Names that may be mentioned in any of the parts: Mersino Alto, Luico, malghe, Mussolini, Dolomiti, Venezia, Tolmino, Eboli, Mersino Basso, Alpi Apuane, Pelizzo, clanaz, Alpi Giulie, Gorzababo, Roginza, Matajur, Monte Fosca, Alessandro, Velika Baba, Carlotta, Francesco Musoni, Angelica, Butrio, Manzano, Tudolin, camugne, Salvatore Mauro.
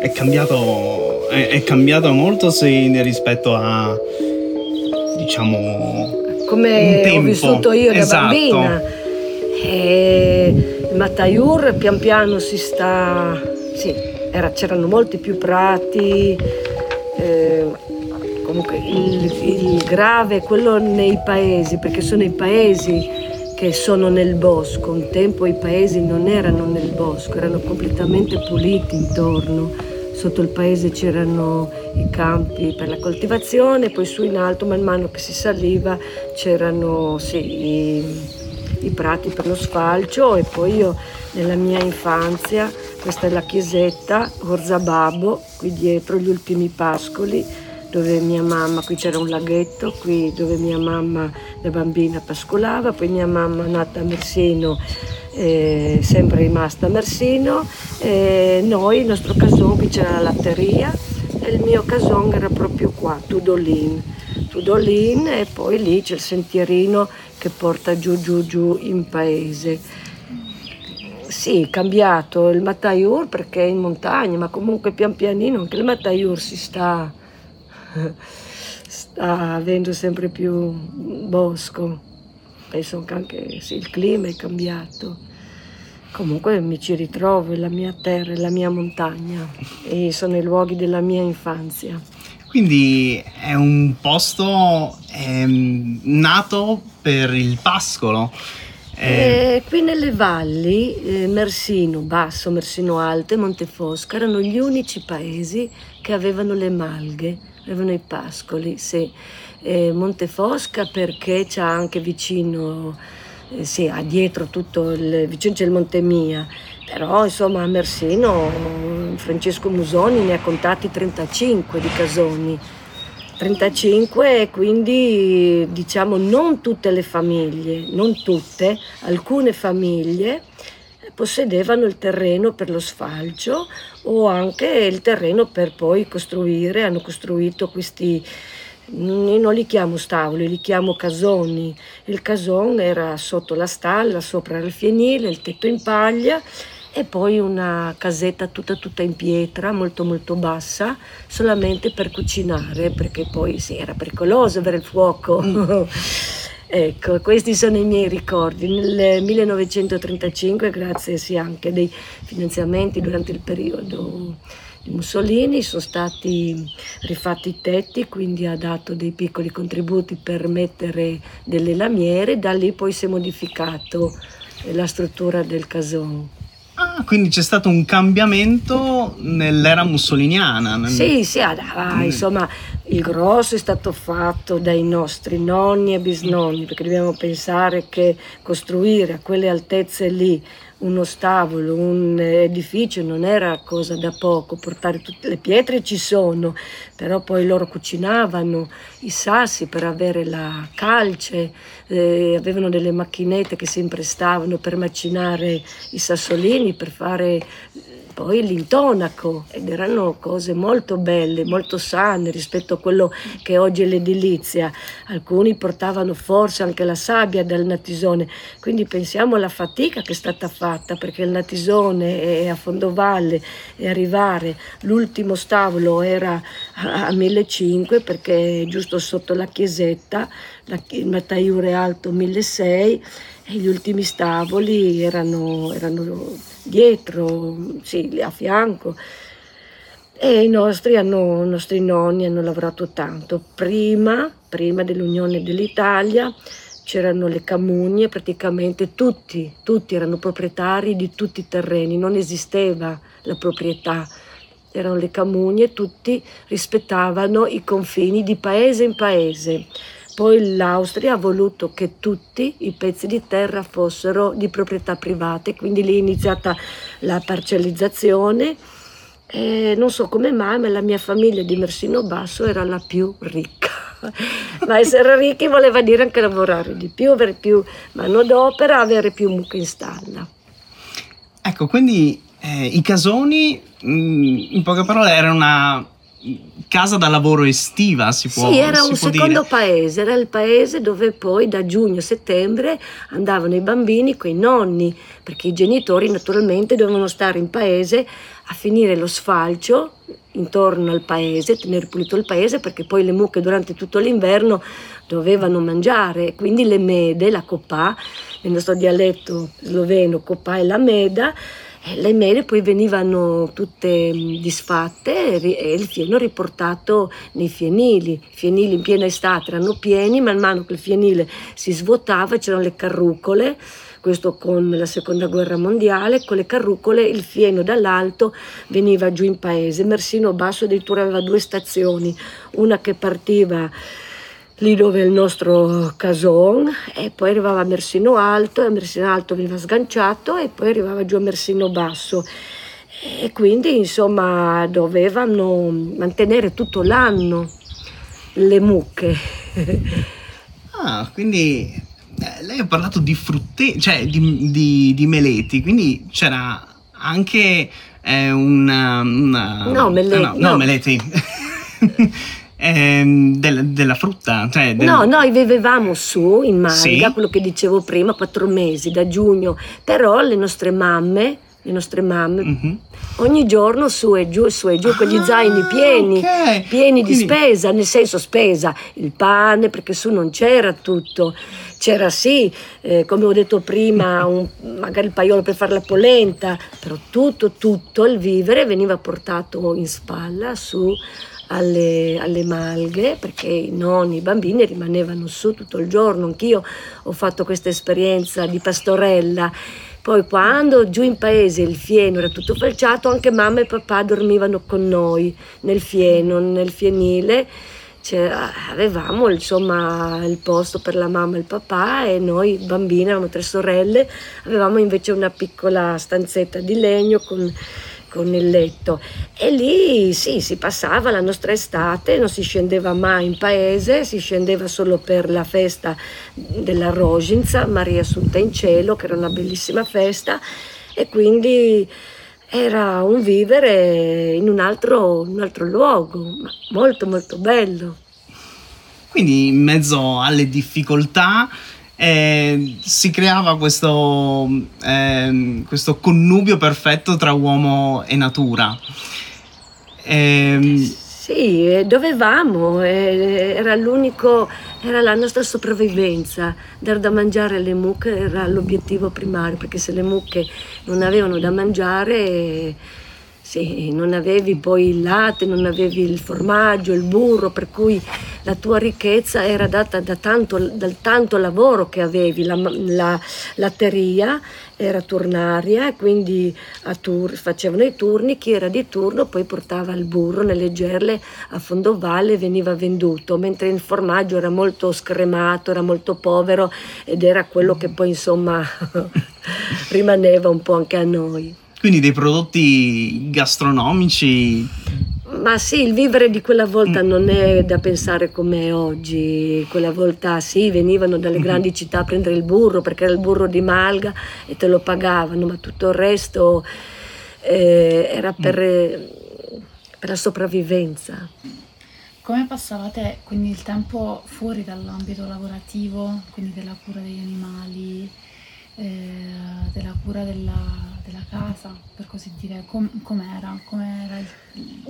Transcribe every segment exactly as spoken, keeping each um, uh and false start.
è cambiato, è, è cambiato molto, sì, rispetto a, diciamo, come ho vissuto io da esatto. bambina. E Matajur pian piano si sta, sì, era, c'erano molti più prati, eh, comunque il, il grave è quello nei paesi, perché sono i paesi che sono nel bosco. Un tempo i paesi non erano nel bosco, erano completamente puliti intorno. Sotto il paese c'erano i campi per la coltivazione, poi su in alto, man mano che si saliva, c'erano sì, i, i prati per lo sfalcio. E poi io, nella mia infanzia, questa è la chiesetta, Gorzababo, qui dietro gli ultimi pascoli, dove mia mamma, qui c'era un laghetto, qui dove mia mamma da bambina pascolava, poi mia mamma nata a Mersino, eh, sempre rimasta a Mersino, e noi, il nostro cason, qui c'era la latteria, e il mio cason era proprio qua, Tudolin, Tudolin, e poi lì c'è il sentierino che porta giù giù giù in paese. Sì, cambiato il Matajur perché è in montagna, ma comunque pian pianino anche il Matajur si sta... sta avendo sempre più bosco. Penso che anche sì, il clima è cambiato. Comunque mi ci ritrovo, è la mia terra, è la mia montagna e sono i luoghi della mia infanzia. Quindi è un posto è nato per il pascolo. Eh, qui nelle valli, eh, Mersino Basso, Mersino Alto e Monte Fosca erano gli unici paesi che avevano le malghe, avevano i pascoli, sì. Eh, Monte Fosca perché c'ha anche vicino, eh, sì, ha dietro tutto, il, vicino c'è il Monte Mia, però insomma a Mersino Francesco Musoni ne ha contati trentacinque di casoni. trentacinque e quindi diciamo non tutte le famiglie, non tutte, alcune famiglie possedevano il terreno per lo sfalcio o anche il terreno per poi costruire, hanno costruito questi, non li chiamo stavoli, li chiamo casoni. Il cason era sotto la stalla, sopra il fienile, il tetto in paglia e poi una casetta tutta tutta in pietra, molto molto bassa, solamente per cucinare, perché poi sì, era pericoloso avere il fuoco. Mm. Ecco, questi sono i miei ricordi. Nel millenovecentotrentacinque, grazie sì, anche dei finanziamenti durante il periodo di Mussolini, sono stati rifatti i tetti, quindi ha dato dei piccoli contributi per mettere delle lamiere, da lì poi si è modificato la struttura del cason. Ah, quindi c'è stato un cambiamento nell'era mussoliniana. Nel... Sì, sì, ah, insomma, il grosso è stato fatto dai nostri nonni e bisnonni, perché dobbiamo pensare che costruire a quelle altezze lì uno stavolo, un edificio non era cosa da poco, portare tutte le pietre ci sono, però poi loro cucinavano i sassi per avere la calce, eh, avevano delle macchinette che si imprestavano per macinare i sassolini, per fare poi l'intonaco, ed erano cose molto belle, molto sane rispetto a quello che oggi è l'edilizia. Alcuni portavano forse anche la sabbia dal Natisone, quindi pensiamo alla fatica che è stata fatta, perché il Natisone è a fondovalle e arrivare, l'ultimo stavolo era a millecinquecento perché è giusto sotto la chiesetta, il Matajur è alto milleseicento e gli ultimi stavoli erano, erano dietro, sì, a fianco. E i nostri, hanno, i nostri nonni hanno lavorato tanto. Prima, prima dell'Unione dell'Italia c'erano le camugne, praticamente tutti, tutti erano proprietari di tutti i terreni, non esisteva la proprietà. Erano le camugne, tutti rispettavano i confini di paese in paese. Poi l'Austria ha voluto che tutti i pezzi di terra fossero di proprietà private, quindi lì è iniziata la parcellizzazione. E non so come mai, ma la mia famiglia di Mersino Basso era la più ricca. Ma essere ricchi voleva dire anche lavorare di più, avere più manodopera, avere più mucche in stalla. Ecco, quindi eh, i casoni, in poche parole, era una... casa da lavoro estiva, si può dire. Sì, era un secondo paese, era il paese dove poi da giugno a settembre andavano i bambini coi nonni, perché i genitori naturalmente dovevano stare in paese a finire lo sfalcio intorno al paese, tenere pulito il paese, perché poi le mucche durante tutto l'inverno dovevano mangiare, quindi le mede, la copà, nel nostro dialetto sloveno copà è la meda, e le mele poi venivano tutte disfatte e il fieno riportato nei fienili. I fienili in piena estate erano pieni, man mano che il fienile si svuotava c'erano le carrucole, questo con la seconda guerra mondiale, con le carrucole il fieno dall'alto veniva giù in paese. Mersino Basso addirittura aveva due stazioni, una che partiva lì dove è il nostro cason e poi arrivava a Mersino Alto, e a Mersino Alto veniva sganciato e poi arrivava giù a Mersino Basso. E quindi insomma dovevano mantenere tutto l'anno le mucche. Ah, quindi... Lei ha parlato di frutte, cioè di, di, di meleti, quindi c'era anche eh, una, una... No, meleti. Ah, no, no. no, meleti. eh, della, della frutta. Cioè del... No, noi vivevamo su, in malghe, sì. Quello che dicevo prima, quattro mesi, da giugno. Però le nostre mamme, le nostre mamme, mm-hmm. ogni giorno su e giù, su e giù, ah, con gli zaini pieni, okay. pieni quindi... di spesa, nel senso spesa, il pane, perché su non c'era tutto. C'era sì, eh, come ho detto prima, un, magari il paiolo per fare la polenta, però tutto, tutto il vivere veniva portato in spalla su alle, alle malghe, perché i nonni, i bambini rimanevano su tutto il giorno. Anch'io ho fatto questa esperienza di pastorella. Poi quando giù in paese il fieno era tutto falciato, anche mamma e papà dormivano con noi nel fieno, nel fienile. Cioè, avevamo insomma il posto per la mamma e il papà e noi bambine, avevamo tre sorelle, avevamo invece una piccola stanzetta di legno con, con il letto e lì sì, si passava la nostra estate, non si scendeva mai in paese, si scendeva solo per la festa della Roginza, Maria Assunta in cielo, che era una bellissima festa, e quindi era un vivere in un altro, un altro luogo, ma molto molto bello. Quindi in mezzo alle difficoltà eh, si creava questo, eh, questo connubio perfetto tra uomo e natura. Eh, sì, dovevamo, eh, era l'unico, era la nostra sopravvivenza, dar da mangiare alle mucche era l'obiettivo primario, perché se le mucche non avevano da mangiare, sì, non avevi poi il latte, non avevi il formaggio, il burro, per cui la tua ricchezza era data da tanto, dal tanto lavoro che avevi, la, la latteria era turnaria e quindi a tur- facevano i turni, chi era di turno poi portava il burro nelle gerle a fondovalle e veniva venduto, mentre il formaggio era molto scremato, era molto povero ed era quello che poi insomma rimaneva un po' anche a noi. Quindi dei prodotti gastronomici? Ma sì, il vivere di quella volta non è da pensare come oggi. Quella volta sì, venivano dalle grandi città a prendere il burro, perché era il burro di malga e te lo pagavano, ma tutto il resto eh, era per, per la sopravvivenza. Come passavate quindi il tempo fuori dall'ambito lavorativo, quindi della cura degli animali, eh, della cura della, della casa, per così dire? Com- com'era? Com'era il...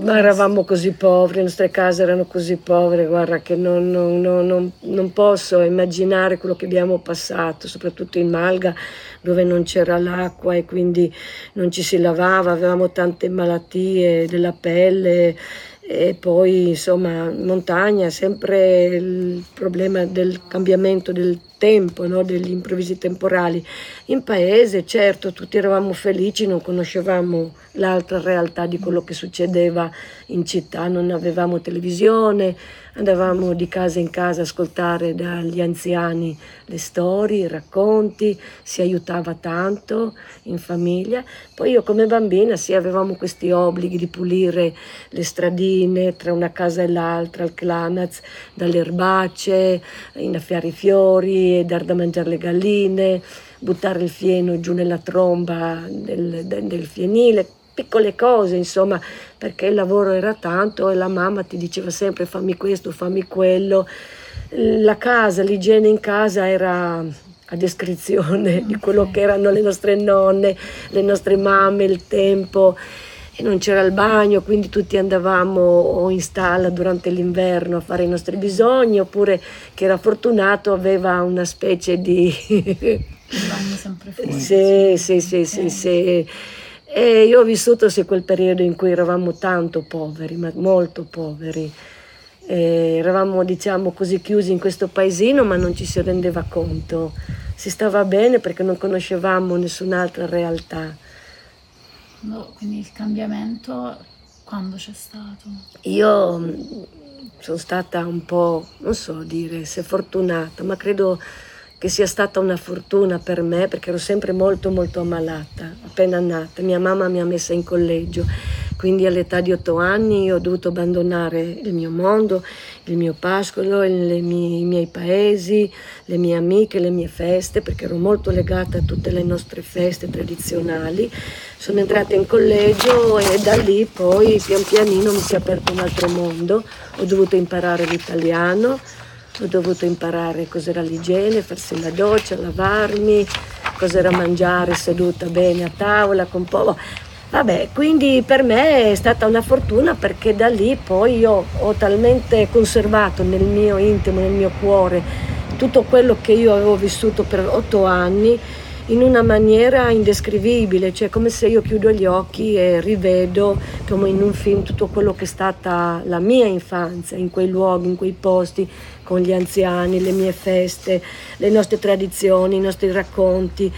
Ma eravamo così poveri, le nostre case erano così povere, guarda che non, non, non, non posso immaginare quello che abbiamo passato, soprattutto in malga dove non c'era l'acqua e quindi non ci si lavava, avevamo tante malattie della pelle e poi insomma montagna, sempre il problema del cambiamento del tempo, no? Degli improvvisi temporali. In paese, certo, tutti eravamo felici, non conoscevamo l'altra realtà di quello che succedeva in città, non avevamo televisione, andavamo di casa in casa a ascoltare dagli anziani le storie, i racconti, si aiutava tanto in famiglia. Poi io come bambina sì, avevamo questi obblighi di pulire le stradine tra una casa e l'altra, il clanaz, dalle erbacce, innaffiare i fiori, e dar da mangiare le galline, buttare il fieno giù nella tromba del, del fienile, piccole cose insomma, perché il lavoro era tanto e la mamma ti diceva sempre fammi questo, fammi quello. La casa, l'igiene in casa era a descrizione di quello che erano le nostre nonne, le nostre mamme, il tempo. e non c'era il bagno, quindi tutti andavamo o in stalla durante l'inverno a fare i nostri bisogni, oppure chi era fortunato aveva una specie di bagno sempre fuori. Sì, sì, sì, sì, sì. E io ho vissuto sì, quel periodo in cui eravamo tanto poveri, ma molto poveri. Eh, eravamo diciamo così chiusi in questo paesino, ma non ci si rendeva conto, si stava bene perché non conoscevamo nessun'altra realtà. No, quindi il cambiamento quando c'è stato? Io sono stata un po', non so dire se fortunata, ma credo che sia stata una fortuna per me, perché ero sempre molto molto ammalata, appena nata. Mia mamma mi ha messa in collegio. Quindi all'età di otto anni io ho dovuto abbandonare il mio mondo, il mio pascolo, le mie, i miei paesi, le mie amiche, le mie feste, perché ero molto legata a tutte le nostre feste tradizionali. Sono entrata in collegio e da lì poi pian pianino mi si è aperto un altro mondo. Ho dovuto imparare l'italiano, ho dovuto imparare cos'era l'igiene, farsi la doccia, lavarmi, cos'era mangiare seduta bene a tavola, con po'... Vabbè, quindi per me è stata una fortuna, perché da lì poi io ho talmente conservato nel mio intimo, nel mio cuore, tutto quello che io avevo vissuto per otto anni in una maniera indescrivibile, cioè come se io chiudo gli occhi e rivedo come in un film tutto quello che è stata la mia infanzia, in quei luoghi, in quei posti, con gli anziani, le mie feste, le nostre tradizioni, i nostri racconti.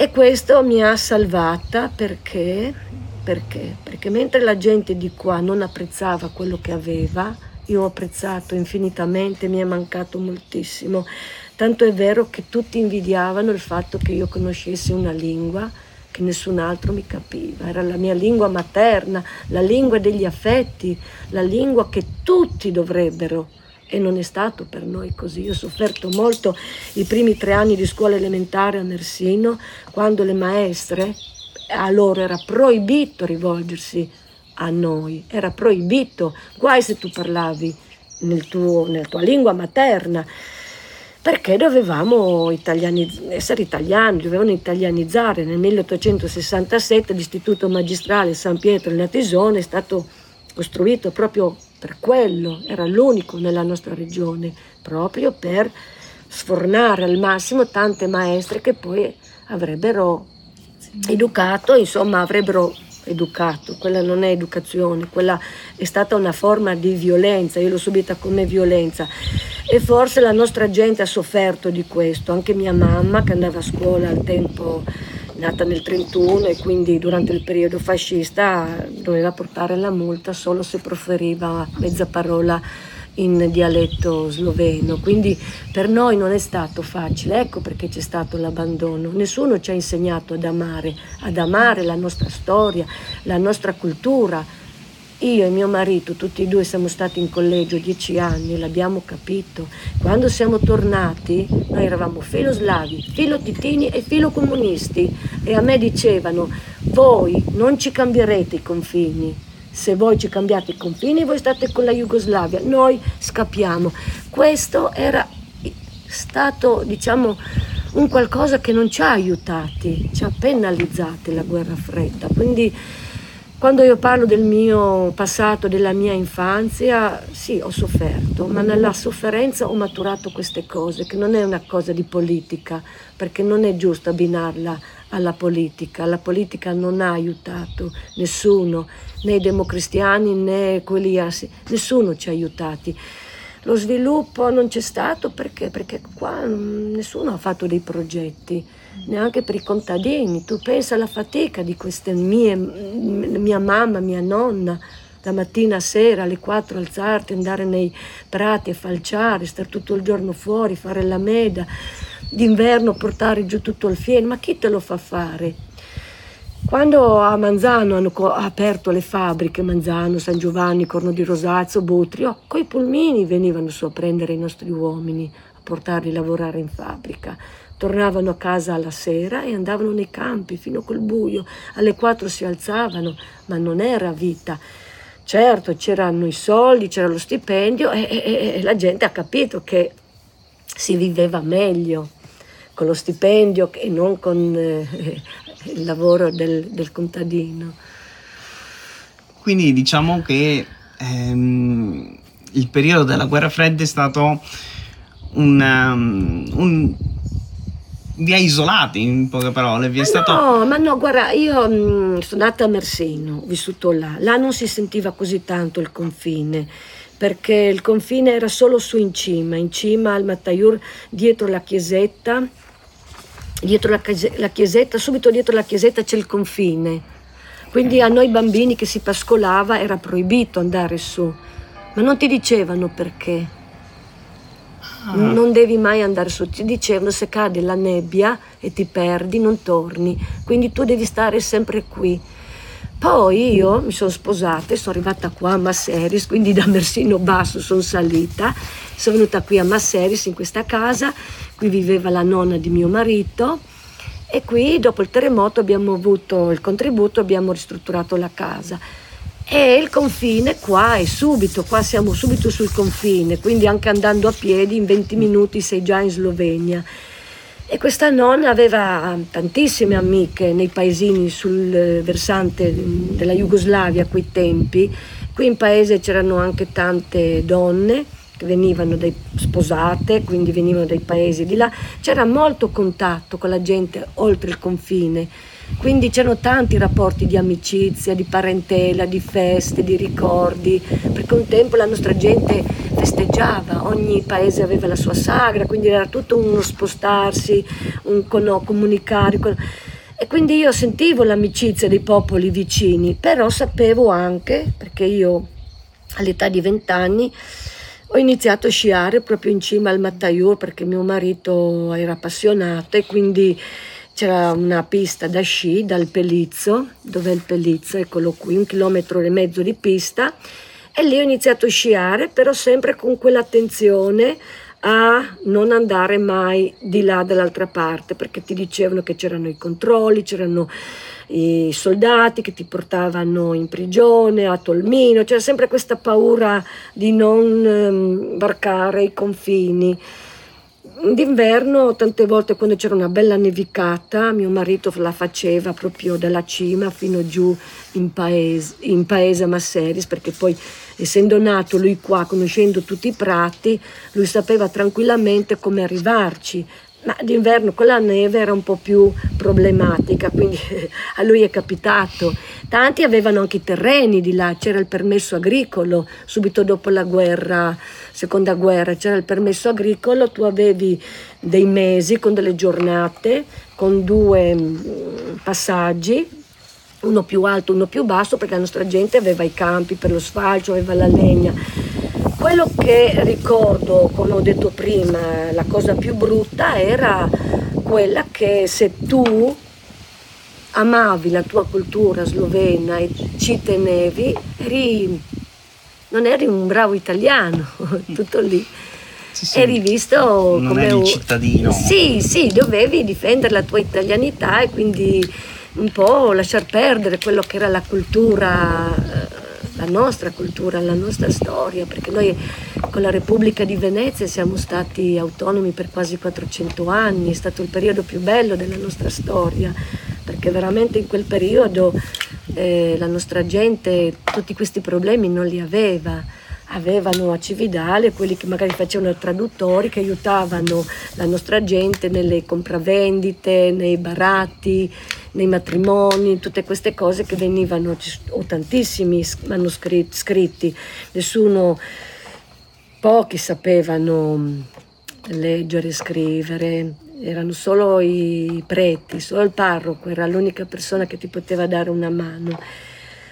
E questo mi ha salvata perché, perché, perché mentre la gente di qua non apprezzava quello che aveva, io ho apprezzato infinitamente, mi è mancato moltissimo. Tanto è vero che tutti invidiavano il fatto che io conoscessi una lingua che nessun altro mi capiva. Era la mia lingua materna, la lingua degli affetti, la lingua che tutti dovrebbero. E non è stato per noi così. Io ho sofferto molto i primi tre anni di scuola elementare a Mersino, quando le maestre, a loro era proibito rivolgersi a noi, era proibito, guai se tu parlavi nel tuo, nella tua lingua materna, perché dovevamo italianiz- essere italiani, dovevano italianizzare. Nel milleottocentosessantasette l'istituto magistrale San Pietro al Natisone è stato costruito proprio per quello, era l'unico nella nostra regione, proprio per sfornare al massimo tante maestre che poi avrebbero educato, insomma avrebbero educato. Quella non è educazione, quella è stata una forma di violenza, io l'ho subita come violenza, e forse la nostra gente ha sofferto di questo, anche mia mamma che andava a scuola al tempo, nata nel trentuno e quindi durante il periodo fascista doveva portare la multa solo se proferiva mezza parola in dialetto sloveno, quindi per noi non è stato facile, ecco perché c'è stato l'abbandono. Nessuno ci ha insegnato ad amare, ad amare la nostra storia, la nostra cultura. Io e mio marito, tutti e due siamo stati in collegio dieci anni, l'abbiamo capito. Quando siamo tornati, noi eravamo filo slavi, filo titini e filo comunisti, e a me dicevano: voi non ci cambierete i confini, se voi ci cambiate i confini voi state con la Jugoslavia, noi scappiamo. Questo era stato, diciamo, un qualcosa che non ci ha aiutati, ci ha penalizzati la guerra fredda. Quindi quando io parlo del mio passato, della mia infanzia, sì, ho sofferto, ma nella sofferenza ho maturato queste cose, che non è una cosa di politica, perché non è giusto abbinarla alla politica. La politica non ha aiutato nessuno, né i democristiani né quelli assi, nessuno ci ha aiutati. Lo sviluppo non c'è stato perché? Perché qua nessuno ha fatto dei progetti, neanche per i contadini. Tu pensa alla fatica di queste mie, mia mamma, mia nonna, da mattina a sera alle quattro alzarti, andare nei prati a falciare, stare tutto il giorno fuori, fare la meda, d'inverno portare giù tutto il fieno, ma chi te lo fa fare? Quando a Manzano hanno aperto le fabbriche, Manzano, San Giovanni, Corno di Rosazzo, Butrio, coi pulmini venivano su a prendere i nostri uomini, a portarli a lavorare in fabbrica. Tornavano a casa alla sera e andavano nei campi fino col buio, alle quattro si alzavano, ma non era vita. Certo, c'erano i soldi, c'era lo stipendio e, e, e la gente ha capito che si viveva meglio con lo stipendio e non con eh, il lavoro del, del contadino. quindi diciamo che ehm, il periodo della guerra fredda è stato un, um, un vi ha isolati, in poche parole, vi è ma stato... No, ma no, guarda, io mh, sono andata a Mersino, ho vissuto là, là non si sentiva così tanto il confine, perché il confine era solo su in cima, in cima al Matajur, dietro la chiesetta, dietro la, la chiesetta, subito dietro la chiesetta c'è il confine, quindi a noi bambini che si pascolava era proibito andare su, ma non ti dicevano perché. Non devi mai andare su, ti dicevano se cade la nebbia e ti perdi non torni, quindi tu devi stare sempre qui. Poi io mi sono sposata e sono arrivata qua a Masseris, quindi da Mersino Basso sono salita, sono venuta qui a Masseris in questa casa, qui viveva la nonna di mio marito e qui dopo il terremoto abbiamo avuto il contributo, abbiamo ristrutturato la casa. E il confine qua è subito, qua siamo subito sul confine, quindi anche andando a piedi in venti minuti sei già in Slovenia. E questa nonna aveva tantissime amiche nei paesini sul versante della Jugoslavia a quei tempi. Qui in paese c'erano anche tante donne che venivano dai, sposate, quindi venivano dai paesi di là. C'era molto contatto con la gente oltre il confine. Quindi c'erano tanti rapporti di amicizia, di parentela, di feste, di ricordi, perché un tempo la nostra gente festeggiava, ogni paese aveva la sua sagra, quindi era tutto uno spostarsi, un no, comunicare. E quindi io sentivo l'amicizia dei popoli vicini, però sapevo anche, perché io all'età di vent'anni ho iniziato a sciare proprio in cima al Matajur, perché mio marito era appassionato e quindi... C'era una pista da sci dal Pelizzo, dov'è il Pelizzo? Eccolo qui, un chilometro e mezzo di pista e lì ho iniziato a sciare, però sempre con quell'attenzione a non andare mai di là dall'altra parte, perché ti dicevano che c'erano i controlli, c'erano i soldati che ti portavano in prigione, a Tolmino, c'era sempre questa paura di non varcare i confini. D'inverno tante volte quando c'era una bella nevicata mio marito la faceva proprio dalla cima fino giù in paese, in paese a Masseris, perché poi essendo nato lui qua, conoscendo tutti i prati, lui sapeva tranquillamente come arrivarci, ma d'inverno con la neve era un po' più problematica, quindi a lui è capitato. Tanti avevano anche i terreni di là, c'era il permesso agricolo, subito dopo la guerra, seconda guerra, c'era il permesso agricolo, tu avevi dei mesi con delle giornate, con due passaggi, uno più alto, uno più basso, perché la nostra gente aveva i campi per lo sfalcio, aveva la legna. Quello che ricordo, come ho detto prima, la cosa più brutta era quella che se tu amavi la tua cultura slovena e ci tenevi, eri, non eri un bravo italiano, tutto lì. Sì, sì. Eri visto non come eri un cittadino. Sì, sì, dovevi difendere la tua italianità e quindi un po' lasciar perdere quello che era la cultura, la nostra cultura, la nostra storia, perché noi con la Repubblica di Venezia siamo stati autonomi per quasi quattrocento anni, è stato il periodo più bello della nostra storia, perché veramente in quel periodo eh, la nostra gente tutti questi problemi non li aveva, avevano a Cividale quelli che magari facevano traduttori che aiutavano la nostra gente nelle compravendite, nei baratti, nei matrimoni, tutte queste cose che venivano, ho tantissimi manoscritti scritti, nessuno, pochi sapevano leggere e scrivere, erano solo i preti, solo il parroco era l'unica persona che ti poteva dare una mano.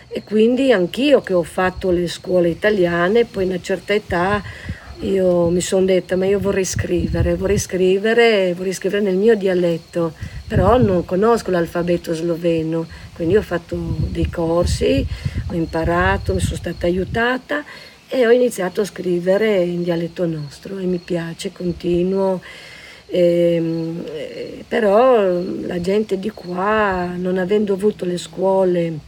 E quindi anch'io che ho fatto le scuole italiane, poi in una certa età io mi sono detta ma io vorrei scrivere, vorrei scrivere, vorrei scrivere nel mio dialetto, però non conosco l'alfabeto sloveno, quindi ho fatto dei corsi, ho imparato, mi sono stata aiutata e ho iniziato a scrivere in dialetto nostro e mi piace, continuo, e, però la gente di qua non avendo avuto le scuole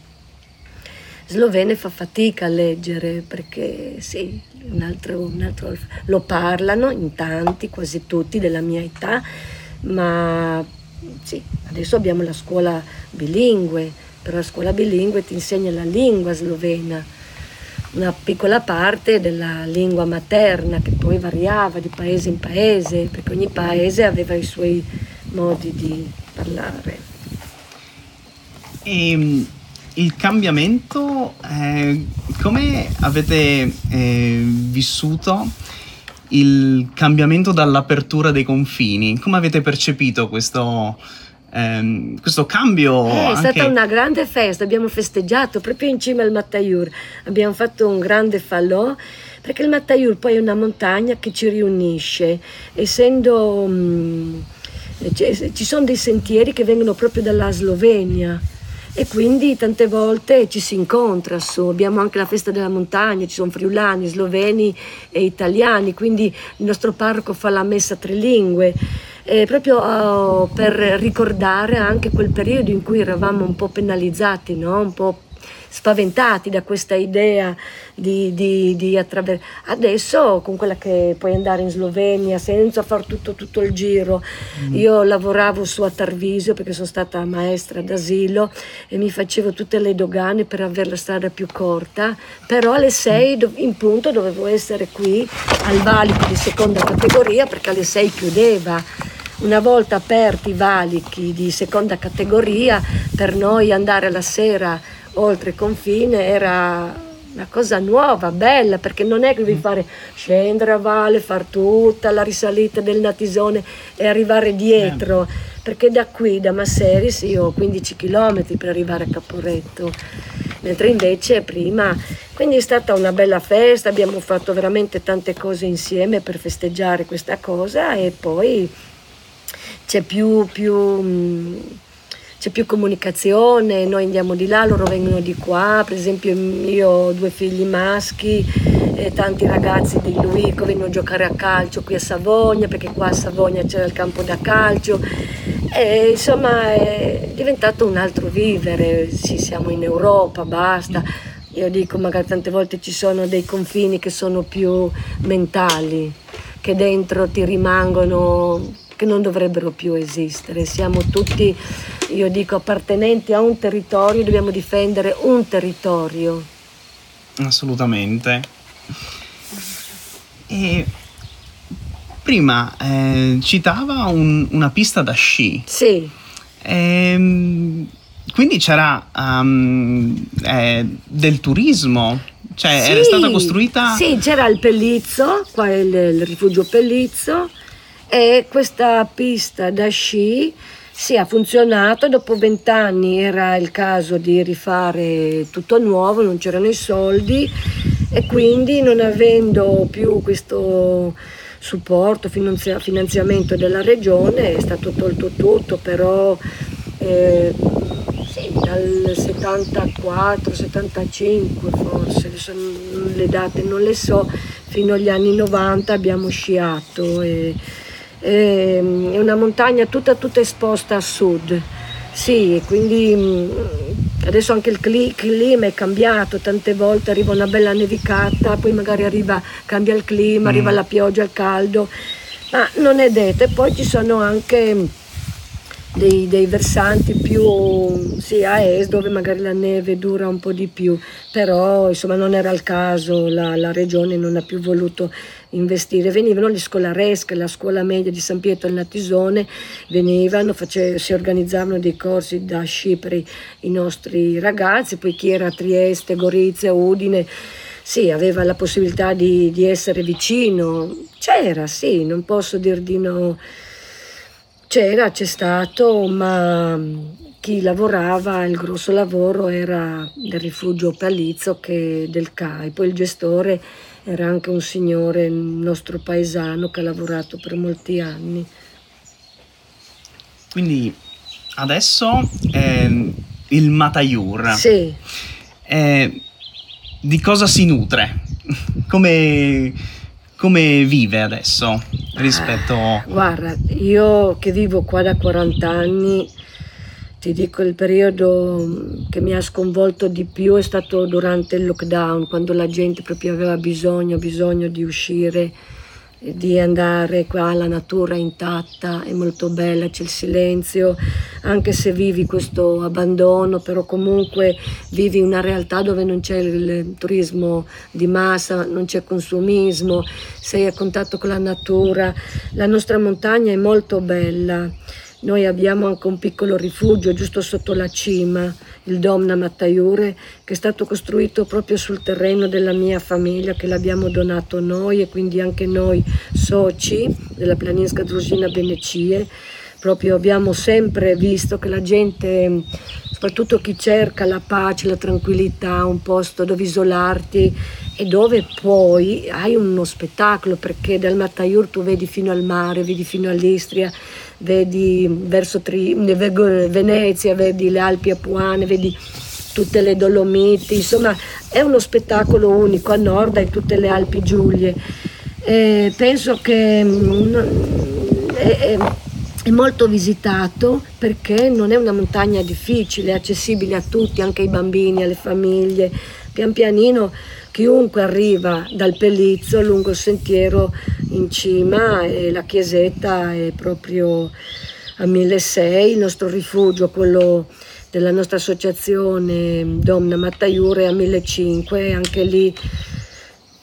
slovene fa fatica a leggere perché sì, un altro, un altro, lo parlano in tanti, quasi tutti della mia età, ma sì, adesso abbiamo la scuola bilingue, però la scuola bilingue ti insegna la lingua slovena, una piccola parte della lingua materna che poi variava di paese in paese, perché ogni paese aveva i suoi modi di parlare. E il cambiamento, eh, come avete eh, vissuto il cambiamento dall'apertura dei confini? Come avete percepito questo, ehm, questo cambio? Eh, anche... È stata una grande festa, abbiamo festeggiato proprio in cima al Matajur, abbiamo fatto un grande falò, perché il Matajur poi è una montagna che ci riunisce, essendo mh, ci sono dei sentieri che vengono proprio dalla Slovenia e quindi tante volte ci si incontra su. Abbiamo anche la festa della montagna, ci sono friulani, sloveni e italiani, quindi il nostro parroco fa la messa trilingue, eh, proprio oh, per ricordare anche quel periodo in cui eravamo un po' penalizzati, no? Un po' spaventati da questa idea di, di, di attraversare. Adesso con quella che puoi andare in Slovenia senza far tutto, tutto il giro. Mm. Io lavoravo su a Tarvisio perché sono stata maestra d'asilo e mi facevo tutte le dogane per avere la strada più corta, però alle sei in punto dovevo essere qui al valico di seconda categoria perché alle sei chiudeva. Una volta aperti i valichi di seconda categoria, per noi andare la sera oltre confine era una cosa nuova, bella, perché non è che devi fare scendere a valle, far tutta la risalita del Natisone e arrivare dietro, perché da qui, da Masseris, io ho quindici chilometri per arrivare a Caporetto, mentre invece prima. Quindi è stata una bella festa, abbiamo fatto veramente tante cose insieme per festeggiare questa cosa e poi c'è più... più c'è più comunicazione, noi andiamo di là, loro vengono di qua, per esempio io ho due figli maschi e tanti ragazzi di Luico vengono a giocare a calcio qui a Savogna, perché qua a Savogna c'era il campo da calcio e insomma è diventato un altro vivere, sì, siamo in Europa, basta. Io dico magari tante volte ci sono dei confini che sono più mentali, che dentro ti rimangono, che non dovrebbero più esistere. Siamo tutti, io dico, appartenenti a un territorio, dobbiamo difendere un territorio. Assolutamente. E prima eh, citava un, una pista da sci. Sì. E, quindi c'era um, eh, del turismo? Cioè sì, era stata costruita... Sì, c'era il Pelizzo, qua il, il rifugio Pelizzo, e questa pista da sci sì, ha funzionato, dopo vent'anni era il caso di rifare tutto nuovo, non c'erano i soldi e quindi non avendo più questo supporto, finanzia- finanziamento della regione è stato tolto tutto, però eh, sì, dal settantaquattro settantacinque forse, le date non le so, fino agli anni novanta abbiamo sciato e, è una montagna tutta, tutta esposta a sud, sì, quindi adesso anche il clima è cambiato, tante volte arriva una bella nevicata, poi magari arriva, cambia il clima, arriva la pioggia, il caldo, ma non è detto. E poi ci sono anche dei, dei versanti più sì, a est dove magari la neve dura un po' di più, però insomma non era il caso, la, la regione non ha più voluto investire, venivano le scolaresche, la scuola media di San Pietro al Natisone, venivano, face, si organizzavano dei corsi da sci per i, i nostri ragazzi, poi chi era a Trieste, Gorizia, Udine, sì, aveva la possibilità di, di essere vicino, c'era, sì, non posso dir di no, c'era, c'è stato, ma chi lavorava, il grosso lavoro era del rifugio Pelizzo che del C A I, poi il gestore era anche un signore, nostro paesano, che ha lavorato per molti anni. Quindi adesso eh, il Matajur. Sì. Eh, di cosa si nutre? Come, come vive adesso rispetto... Ah, guarda, io che vivo qua da quaranta anni... Ti dico, il periodo che mi ha sconvolto di più è stato durante il lockdown, quando la gente proprio aveva bisogno, bisogno di uscire, di andare qua, la natura è intatta, è molto bella, c'è il silenzio, anche se vivi questo abbandono, però comunque vivi una realtà dove non c'è il turismo di massa, non c'è consumismo, sei a contatto con la natura. La nostra montagna è molto bella. Noi abbiamo anche un piccolo rifugio giusto sotto la cima, il Dom na Matajurju, che è stato costruito proprio sul terreno della mia famiglia, che l'abbiamo donato noi e quindi anche noi soci della Planinska Družina Benečije. Proprio abbiamo sempre visto che la gente, soprattutto chi cerca la pace, la tranquillità, un posto dove isolarti e dove poi hai uno spettacolo, perché dal Matajur tu vedi fino al mare, vedi fino all'Istria, vedi verso Tri- Venezia, vedi le Alpi Apuane, vedi tutte le Dolomiti, insomma è uno spettacolo unico. A nord hai tutte le Alpi Giulie. E penso che mh, è, è, è molto visitato perché non è una montagna difficile, è accessibile a tutti, anche ai bambini, alle famiglie. Pian pianino chiunque arriva dal Pelizzo lungo il sentiero in cima, e la chiesetta è proprio a milleseicento, il nostro rifugio, quello della nostra associazione Dom na Matajurju, è a millecinquecento, anche lì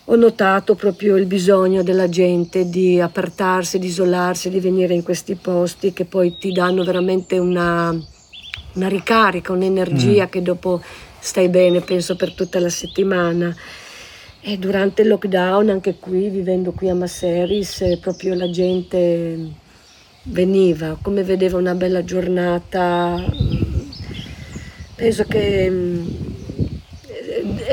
ho notato proprio il bisogno della gente di appartarsi, di isolarsi, di venire in questi posti che poi ti danno veramente una, una ricarica, un'energia mm. che dopo stai bene, penso, per tutta la settimana. E durante il lockdown, anche qui, vivendo qui a Masseris, proprio la gente veniva, come vedeva una bella giornata. Penso che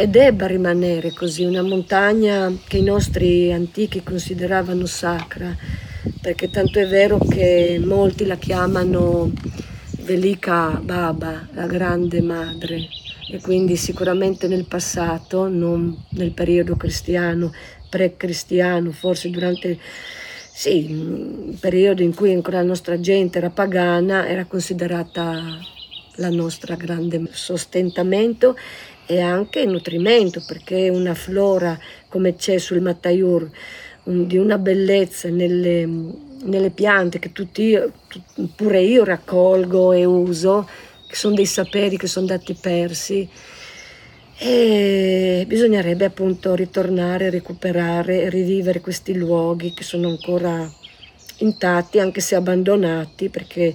debba rimanere così, una montagna che i nostri antichi consideravano sacra, perché tanto è vero che molti la chiamano Velika Baba, la grande madre. E quindi sicuramente nel passato, non nel periodo cristiano, pre-cristiano, forse durante sì, il periodo in cui ancora la nostra gente era pagana, era considerata la nostra grande sostentamento e anche nutrimento, perché una flora come c'è sul Matajur, un, di una bellezza nelle, nelle piante che tutti, pure io raccolgo e uso, che sono dei saperi che sono andati persi, e bisognerebbe appunto ritornare, recuperare, rivivere questi luoghi che sono ancora intatti, anche se abbandonati, perché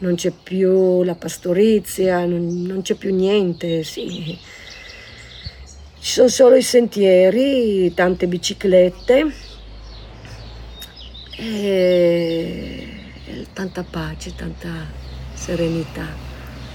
non c'è più la pastorizia, non, non c'è più niente, sì. Ci sono solo i sentieri, tante biciclette e tanta pace, tanta serenità.